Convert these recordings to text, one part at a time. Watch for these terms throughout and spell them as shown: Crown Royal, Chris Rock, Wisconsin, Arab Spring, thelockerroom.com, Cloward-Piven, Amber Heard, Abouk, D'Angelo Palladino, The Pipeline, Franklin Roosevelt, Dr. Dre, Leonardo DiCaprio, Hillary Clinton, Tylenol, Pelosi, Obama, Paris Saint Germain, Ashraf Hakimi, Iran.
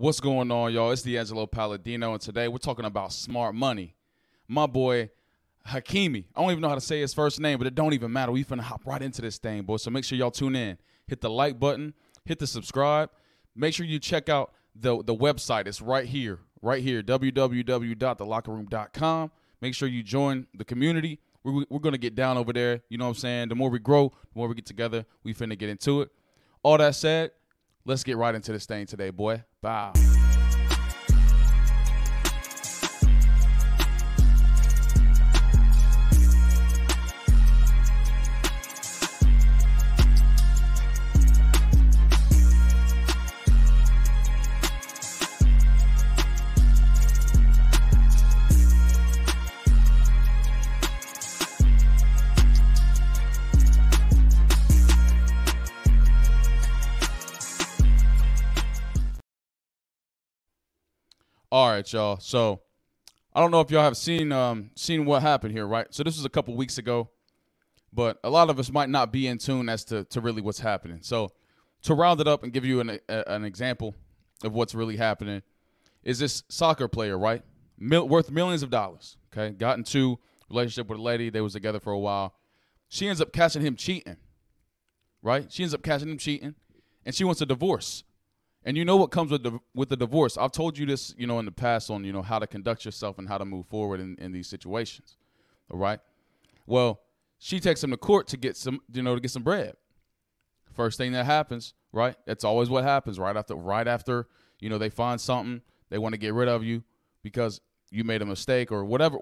What's going on, y'all? It's D'Angelo Palladino, and today we're talking about smart money. My boy, Hakimi. I don't even know how to say his first name, but it don't even matter. We finna hop right into this thing, boy. So make sure y'all tune in. Hit the like button. Hit the subscribe. Make sure you check out the website. It's right here. Right here, www.thelockerroom.com. Make sure you join the community. We're going to get down over there. You know what I'm saying? The more we grow, the more we get together. We finna get into it. All that said, let's get right into this thing today, boy. Bye. All right, y'all. So I don't know if y'all have seen what happened here, right? So this was a couple weeks ago, but a lot of us might not be in tune as to really what's happening. So to round it up and give you an example of what's really happening is this soccer player, right? Worth millions of dollars, okay? Got into a relationship with a lady. They was together for a while. She ends up catching him cheating, right? And she wants a divorce. And you know what comes with the divorce. I've told you this, you know, in the past on, you know, how to conduct yourself and how to move forward in these situations. All right. Well, she takes him to court to get some, you know, to get some bread. First thing that happens, right? That's always what happens right after, you know, they find something they want to get rid of you because you made a mistake or whatever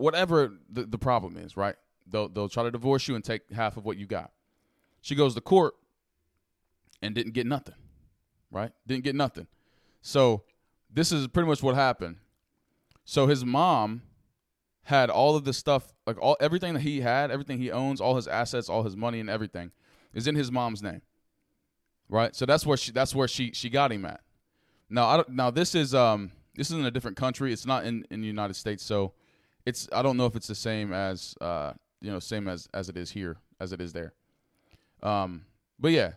the problem is, right? They'll try to divorce you and take half of what you got. She goes to court and didn't get nothing. Right? Didn't get nothing. So this is pretty much what happened. So his mom had all of this stuff, like everything that he had, everything he owns, all his assets, all his money and everything is in his mom's name. Right? So that's where she got him at. Now, this is in a different country. It's not in the United States. So I don't know if it's the same as, same as it is here, as it is there. But yeah.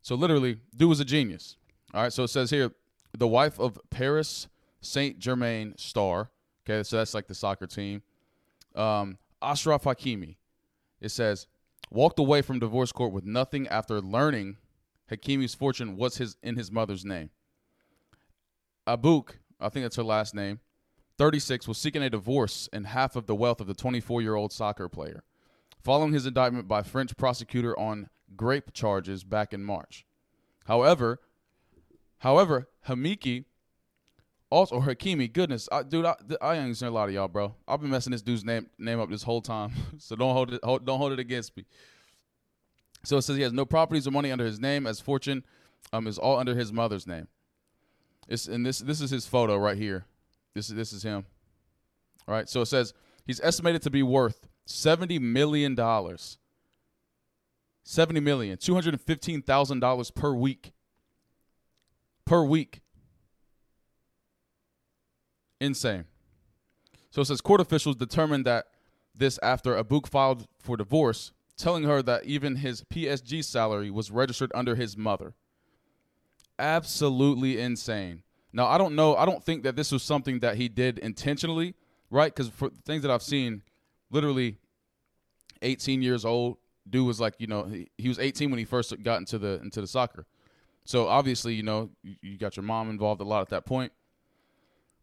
So literally, dude was a genius. All right, so it says here, the wife of Paris Saint Germain star. Okay, so that's like the soccer team. Ashraf Hakimi. It says, walked away from divorce court with nothing after learning Hakimi's fortune was in his mother's name. Abouk, I think that's her last name, 36, was seeking a divorce and half of the wealth of the 24-year-old soccer player, following his indictment by French prosecutor on grape charges back in March. However, Hakimi, goodness, I understand a lot of y'all, bro. I've been messing this dude's name up this whole time, so don't hold it against me. So it says he has no properties or money under his name, as fortune is all under his mother's name. This is his photo right here. This is him. All right. So it says he's estimated to be worth $70 million. $70 million, $215,000 per week. Insane. So it says court officials determined that this after Abouk filed for divorce, telling her that even his PSG salary was registered under his mother. Absolutely insane. Now, I don't know. I don't think that this was something that he did intentionally, right? Because for things that I've seen, literally 18 years old. Dude was like, you know, he was 18 when he first got into the soccer. So obviously, you know, you got your mom involved a lot at that point.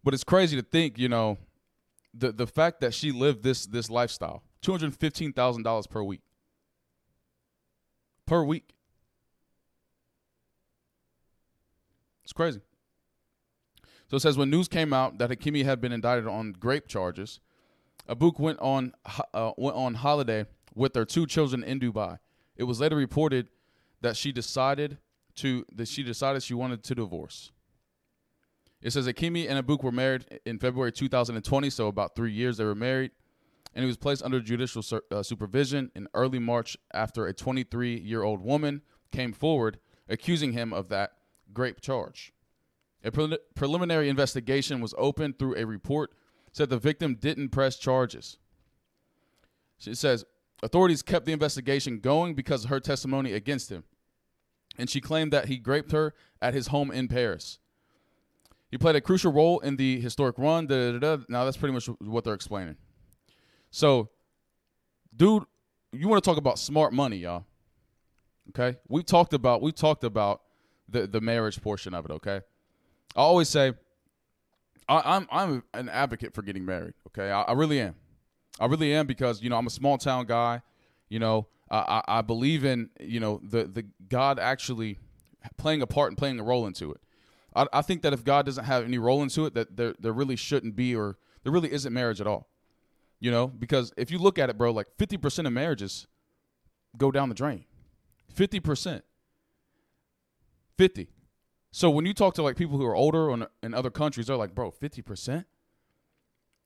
But it's crazy to think, you know, the fact that she lived this lifestyle, $215,000 per week. It's crazy. So it says when news came out that Hakimi had been indicted on grape charges, Abouk went on holiday with their two children in Dubai. It was later reported that she decided she wanted to divorce. It says Hakimi and Abouk were married in February 2020, so about 3 years they were married, and he was placed under judicial supervision in early March after a 23-year-old woman came forward accusing him of that grape charge. A preliminary investigation was opened through a report said the victim didn't press charges. It says, authorities kept the investigation going because of her testimony against him, and she claimed that he raped her at his home in Paris. He played a crucial role in the historic run. Now, that's pretty much what they're explaining. So, dude, you want to talk about smart money, y'all. Okay? We talked about the marriage portion of it, okay? I always say I'm an advocate for getting married, okay? I really am. I really am because, you know, I'm a small-town guy. You know, I believe in, you know, the God actually playing a part and playing a role into it. I think that if God doesn't have any role into it, that there really shouldn't be, or there really isn't marriage at all, you know, because if you look at it, bro, like 50% of marriages go down the drain, 50%. So when you talk to like people who are older in other countries, they're like, bro, 50%?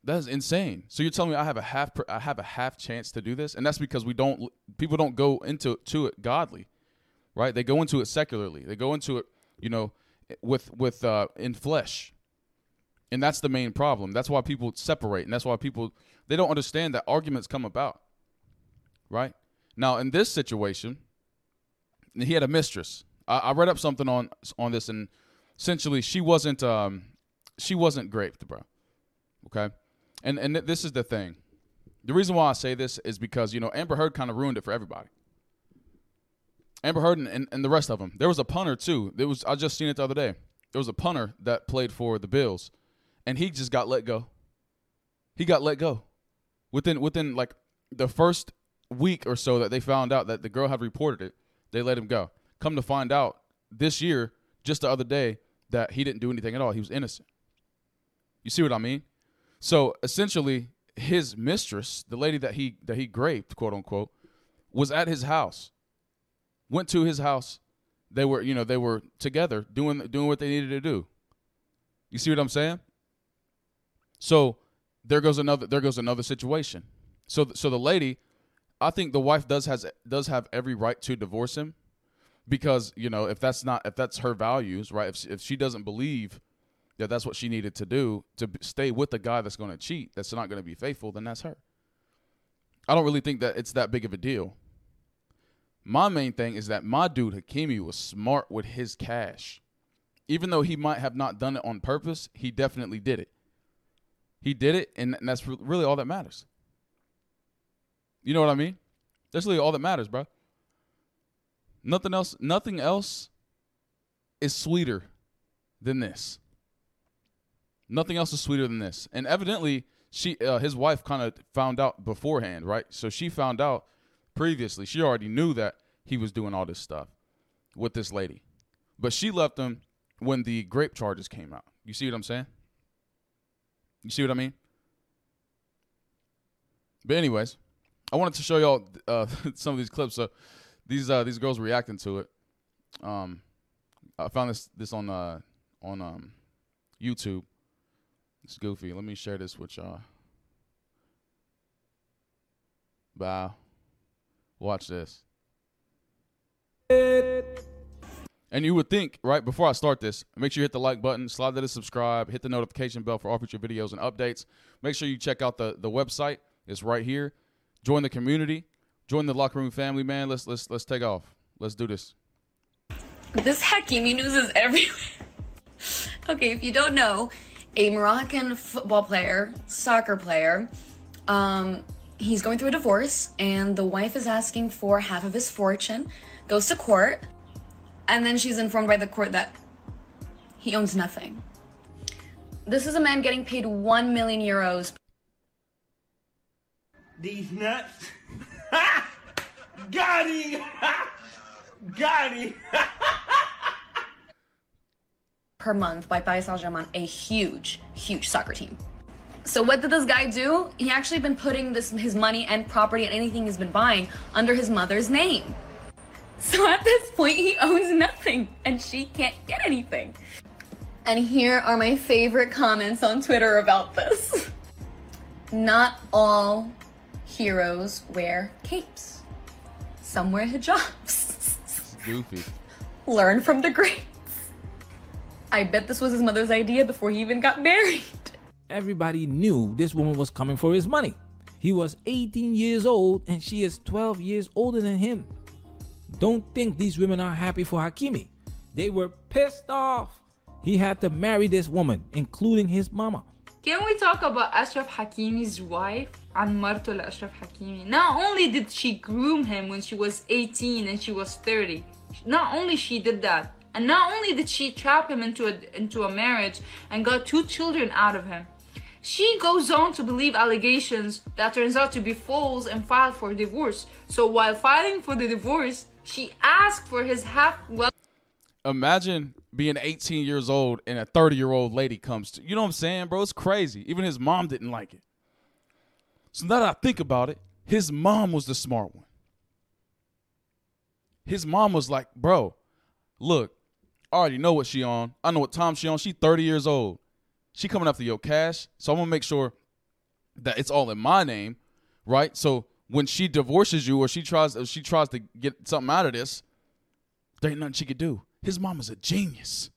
That's insane. So you're telling me I have a half chance to do this? And that's because people don't go into it godly, right? They go into it secularly. They go into it, you know, with in flesh, and that's the main problem. That's why people separate, and that's why people, they don't understand that arguments come about, right? Now in this situation, he had a mistress. I read up something on this, and essentially she wasn't raped, bro. Okay, and this is the thing. The reason why I say this is because, you know, Amber Heard kind of ruined it for everybody. Amber Heard and the rest of them. There was a punter, too. I just seen it the other day. There was a punter that played for the Bills, and he just got let go. He got let go. Within like, the first week or so that they found out that the girl had reported it, they let him go. Come to find out this year, just the other day, that he didn't do anything at all. He was innocent. You see what I mean? So, essentially, his mistress, the lady that he raped, quote-unquote, was at his house. Went to his house. They were together doing what they needed to do. You see what I'm saying? So there goes another situation. So the lady, I think the wife does have every right to divorce him, because, you know, if that's her values, right? If she doesn't believe that that's what she needed to do to stay with the guy that's going to cheat, that's not going to be faithful, then that's her. I don't really think that it's that big of a deal. My main thing is that my dude Hakimi was smart with his cash. Even though he might have not done it on purpose, he definitely did it. He did it, and that's really all that matters. You know what I mean? That's really all that matters, bro. Nothing else is sweeter than this. Nothing else is sweeter than this. And evidently, his wife kind of found out beforehand, right? So she found out previously. She already knew that he was doing all this stuff with this lady, but she left him when the grape charges came out. You see what I'm saying? You see what I mean? But anyways, I wanted to show y'all some of these clips. So these girls reacting to it. I found this on YouTube. It's goofy. Let me share this with y'all. Bye. Watch this. And you would think, right, before I start this, make sure you hit the like button, slide to the subscribe, hit the notification bell for all future videos and updates. Make sure you check out the website. It's right here. Join the community. Join the Locker Room family, man. Let's take off. Let's do this. This Hakimi news is everywhere. Okay, if you don't know, a Moroccan football player, soccer player, he's going through a divorce, and the wife is asking for half of his fortune, goes to court, and then she's informed by the court that he owns nothing. This is a man getting paid 1 million euros. These nuts. Got him. Got him. Per month by Paris Saint Germain, a huge, huge soccer team. So what did this guy do? He actually been putting his money and property and anything he's been buying under his mother's name. So at this point, he owns nothing and she can't get anything. And here are my favorite comments on Twitter about this. Not all heroes wear capes. Some wear hijabs. Goofy. Learn from the greats. I bet this was his mother's idea before he even got married. Everybody knew this woman was coming for his money. He was 18 years old and she is 12 years older than him. Don't think these women are happy for Hakimi. They were pissed off. He had to marry this woman, including his mama. Can we talk about Ashraf Hakimi's wife, Amber Ashraf Hakimi? Not only did she groom him when she was 18 and she was 30, not only she did that, and not only did she trap him into a marriage and got 2 children out of him, she goes on to believe allegations that turns out to be false and filed for divorce. So while filing for the divorce, she asked for his half. Well, imagine being 18 years old and a 30-year-old lady comes to you. Know what I'm saying, bro? It's crazy. Even his mom didn't like it. So now that I think about it, his mom was the smart one. His mom was like, bro, look, I already know what she on. I know what time she on. She 30 years old. She coming after your cash. So I'm going to make sure that it's all in my name, right? So when she divorces you or she tries to get something out of this, there ain't nothing she could do. His mama's a genius.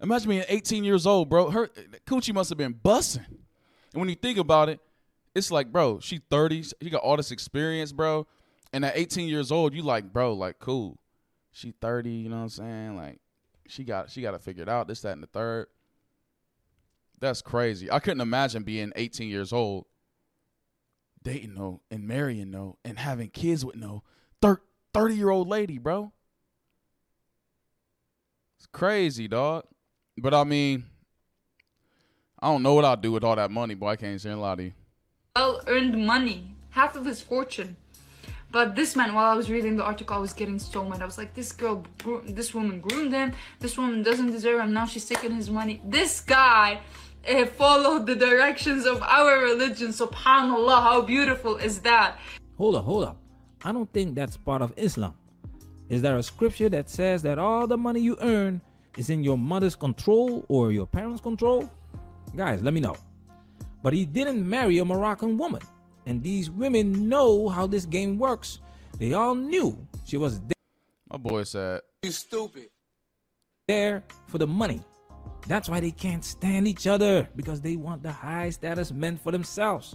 Imagine being 18 years old, bro. Her coochie must have been busting. And when you think about it, it's like, bro, she 30. She got all this experience, bro. And at 18 years old, you like, bro, like, cool. She 30, you know what I'm saying? Like, she got to figure it out, this, that, and the third. That's crazy. I couldn't imagine being 18 years old. Dating, though, and marrying, though, and having kids with, no 30-year-old lady, bro. It's crazy, dog. But, I mean, I don't know what I'll do with all that money, boy. I can't say a lot of you. Well-earned money, half of his fortune. But this man, while I was reading the article, I was getting so mad. I was like, this woman groomed him. This woman doesn't deserve him. Now she's taking his money. This guy... followed the directions of our religion. SubhanAllah, how beautiful is that? Hold up. I don't think that's part of Islam. Is there a scripture that says that all the money you earn is in your mother's control or your parents' control? Guys, let me know. But he didn't marry a Moroccan woman. And these women know how this game works. They all knew she was there. My boy said, "You stupid." There for the money. That's why they can't stand each other, because they want the high status men for themselves.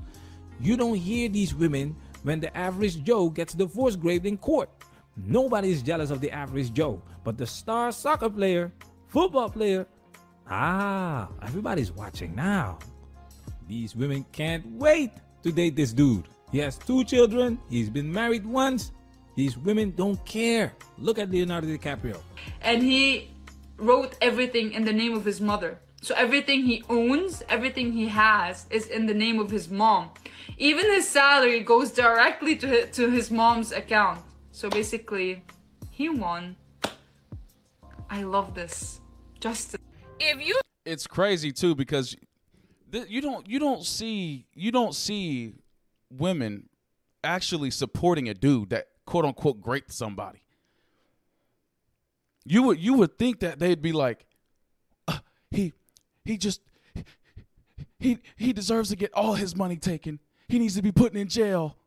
You don't hear these women when the average Joe gets divorce graved in court. Nobody is jealous of the average Joe, but the star soccer player, football player, everybody's watching now. These women can't wait to date this dude. He has 2 children. He's been married once. These women don't care. Look at Leonardo DiCaprio. And he wrote everything in the name of his mother. So everything he owns, everything he has is in the name of his mom. Even his salary goes directly to his mom's account. So basically, he won. I love this. Justice. It's crazy too, because you don't see women actually supporting a dude that quote unquote raped somebody. You would think that they'd be like, he deserves to get all his money taken. He needs to be put in jail.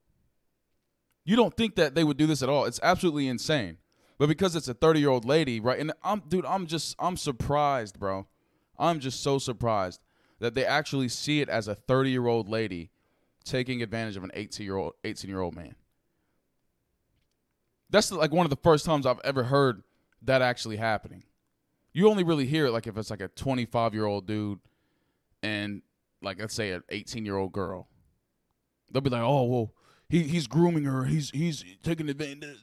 You don't think that they would do this at all. It's absolutely insane. But because it's a 30-year-old lady, right? And I'm surprised, bro. I'm just so surprised that they actually see it as a 30-year-old lady taking advantage of an 18-year-old man. That's like one of the first times I've ever heard that actually happening. You only really hear it like if it's like a 25-year-old dude and like, let's say an 18-year-old girl. They'll be like, oh, well, he's grooming her. He's taking advantage.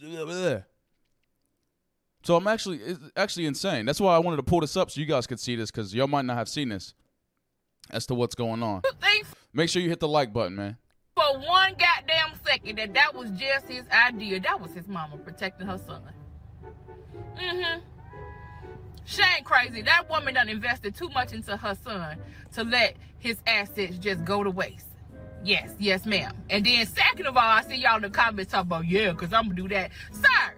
So it's actually insane. That's why I wanted to pull this up so you guys could see this, because y'all might not have seen this as to what's going on. Make sure you hit the like button, man. For one goddamn second that was just his idea. That was his mama protecting her son. Mm-hmm. She ain't crazy. That woman done invested too much into her son to let his assets just go to waste. Yes, ma'am. And then second of all, I see y'all in the comments talking about, yeah, because I'm going to do that. Sir,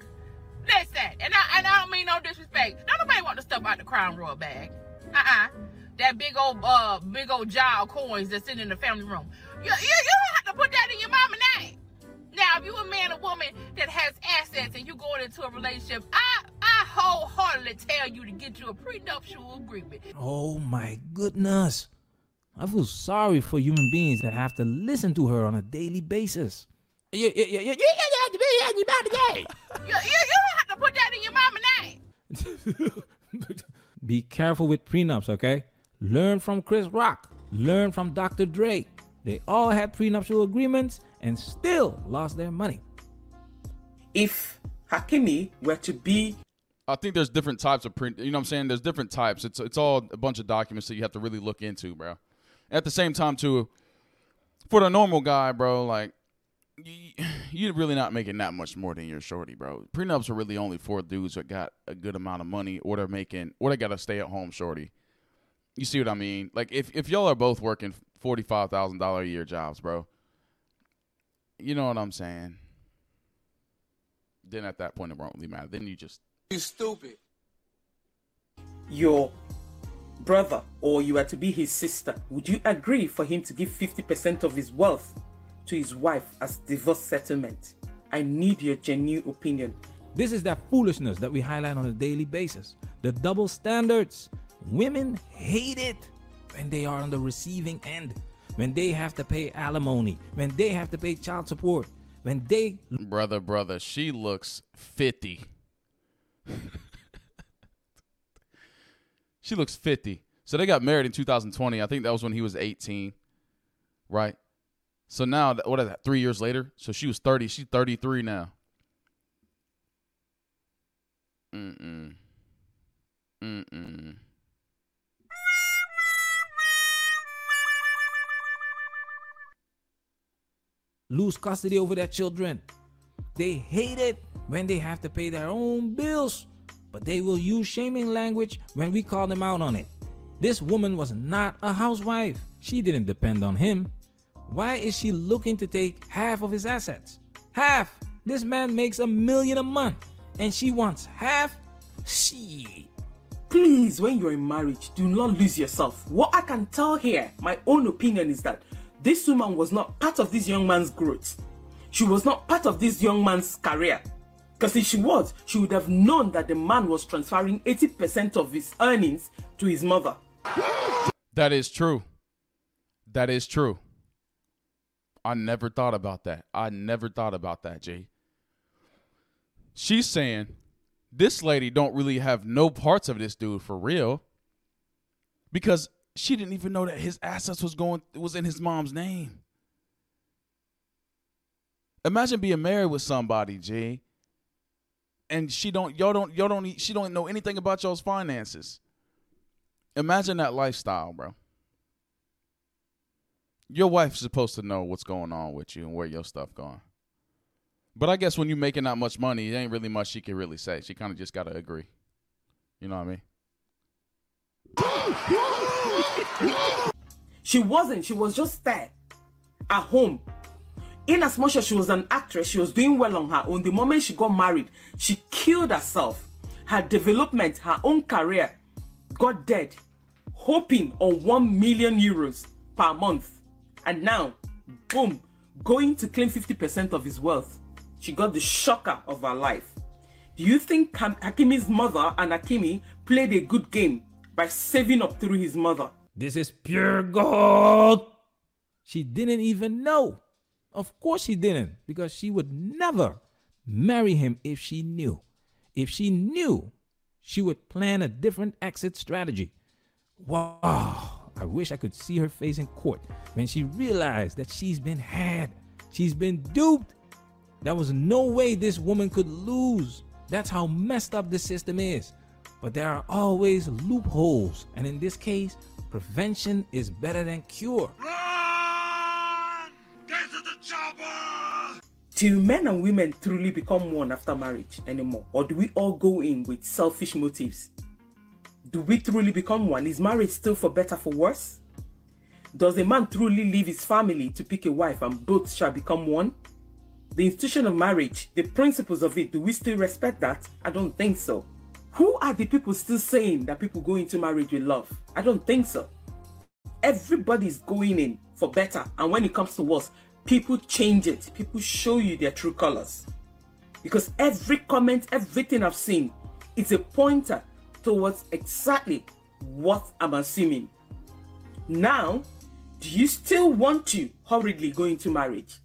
listen, and I don't mean no disrespect. Don't nobody want to stuff out the Crown Royal bag. That big old jar of coins that's sitting in the family room. You don't have to put that in your mama's name. Now, if you a man or woman that has assets and you going into a relationship, I wholeheartedly tell you to get you a prenuptial agreement. Oh my goodness. I feel sorry for human beings that have to listen to her on a daily basis. You don't put that in your mama's name. Be careful with prenups, okay? Learn from Chris Rock. Learn from Dr. Dre. They all had prenuptial agreements and still lost their money. If Hakimi were to be... I think there's different types of print. You know what I'm saying? There's different types. It's all a bunch of documents that you have to really look into, bro. At the same time, too, for the normal guy, bro, like, you're really not making that much more than your shorty, bro. Prenups are really only for dudes that got a good amount of money or they're making, or they got a stay-at-home shorty. You see what I mean? Like, if y'all are both working $45,000 a year jobs, bro, you know what I'm saying? Then at that point, it won't really matter. Then you just... You stupid. Your brother, or you are to be his sister, would you agree for him to give 50% of his wealth to his wife as divorce settlement? I need your genuine opinion. This is that foolishness that we highlight on a daily basis. The double standards. Women hate it when they are on the receiving end, when they have to pay alimony, when they have to pay child support, when they... Brother, she looks 50. She looks 50. So they got married in 2020. I think that was when he was 18, right? So now, what is that, 3 years later? So she was 30. She's 33 now. Mm-mm. Lose custody over their children. They hate it when they have to pay their own bills, but they will use shaming language when we call them out on it. This woman was not a housewife. She didn't depend on him. Why is she looking to take half of his assets? Half! This man makes $1 million a month, and she wants half? She. Please, when you're in marriage, do not lose yourself. What I can tell here, my own opinion is that this woman was not part of this young man's growth. She was not part of this young man's career. Because if she was, she would have known that the man was transferring 80% of his earnings to his mother. That is true. I never thought about that, Jay. She's saying this lady don't really have no parts of this dude for real, because she didn't even know that his assets was in his mom's name. Imagine being married with somebody, G, and she don't know anything about y'all's finances. Imagine that lifestyle, bro. Your wife's supposed to know what's going on with you and where your stuff going. But I guess when you're making that much money, there ain't really much she can really say. She kind of just got to agree. You know what I mean? She wasn't. She was just there at home. In as much as she was an actress, she was doing well on her own. The moment she got married, she killed herself. Her development, her own career, got dead, hoping on 1 million euros per month. And now, boom, going to claim 50% of his wealth. She got the shocker of her life. Do you think Hakimi's mother and Hakimi played a good game by saving up through his mother? This is pure gold. She didn't even know. Of course she didn't, because she would never marry him if she knew. If she knew, she would plan a different exit strategy. Wow, I wish I could see her face in court when she realized that she's been had. She's been duped. There was no way this woman could lose. That's how messed up the system is. But there are always loopholes. And in this case, prevention is better than cure. Do men and women truly become one after marriage anymore? Or do we all go in with selfish motives? Do we truly become one? Is marriage still for better, for worse? Does a man truly leave his family to pick a wife and both shall become one? The institution of marriage, the principles of it, do we still respect that? I don't think so. Who are the people still saying that people go into marriage with love? I don't think so. Everybody's going in for better. And when it comes to worse, people change it. People show you their true colors. Because every comment, everything I've seen, it's a pointer towards exactly what I'm assuming. Now, do you still want to hurriedly go into marriage?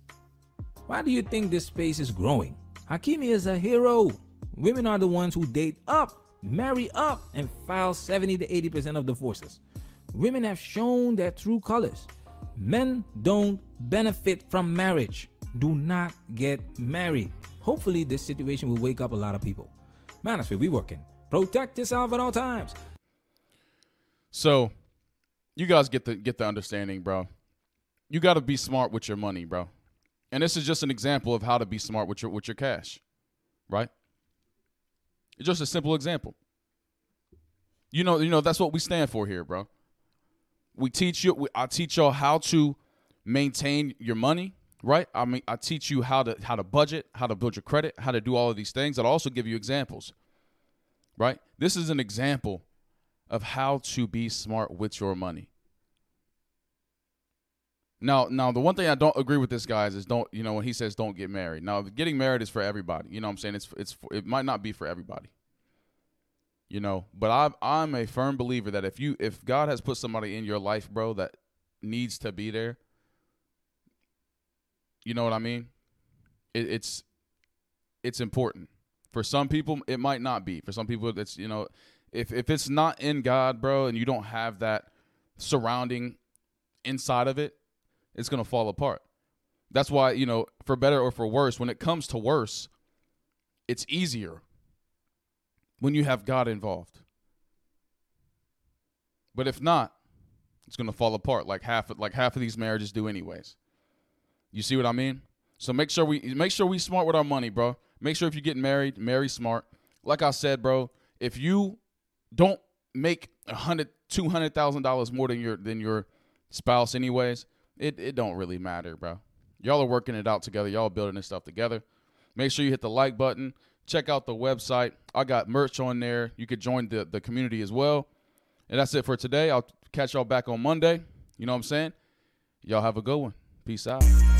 Why do you think this space is growing? Hakimi is a hero. Women are the ones who date up, marry up, and file 70 to 80% of divorces. Women have shown their true colors. Men don't benefit from marriage. Do not get married. Hopefully this situation will wake up a lot of people. Man, that's where we working. Protect yourself at all times. So you guys get the understanding, bro. You got to be smart with your money, bro. And this is just an example of how to be smart with your cash, right? It's just a simple example. You know that's what we stand for here, bro. We teach you. I teach y'all how to maintain your money, right? I mean, I teach you how to budget, how to build your credit, how to do all of these things. I'll also give you examples, right? This is an example of how to be smart with your money. Now, the one thing I don't agree with this guy is when he says don't get married. Now, getting married is for everybody. You know what I'm saying? It might not be for everybody. You know, but I'm a firm believer that if God has put somebody in your life, bro, that needs to be there, you know what I mean? It's important. For some people, it might not be. For some people, it's, you know, if it's not in God, bro, and you don't have that surrounding inside of it, it's going to fall apart. That's why, you know, for better or for worse, when it comes to worse, it's easier when you have God involved. But if not, it's going to fall apart like half of these marriages do anyways. You see what I mean? So make sure we smart with our money, bro. Make sure if you get married, marry smart. Like I said, bro, if you don't make $100,000, $200,000 more than your spouse anyways, it don't really matter, bro. Y'all are working it out together. Y'all building this stuff together. Make sure you hit the like button. Check out the website. I got merch on there. You could join the community as well. And that's it for today. I'll catch y'all back on Monday. You know what I'm saying? Y'all have a good one. Peace out.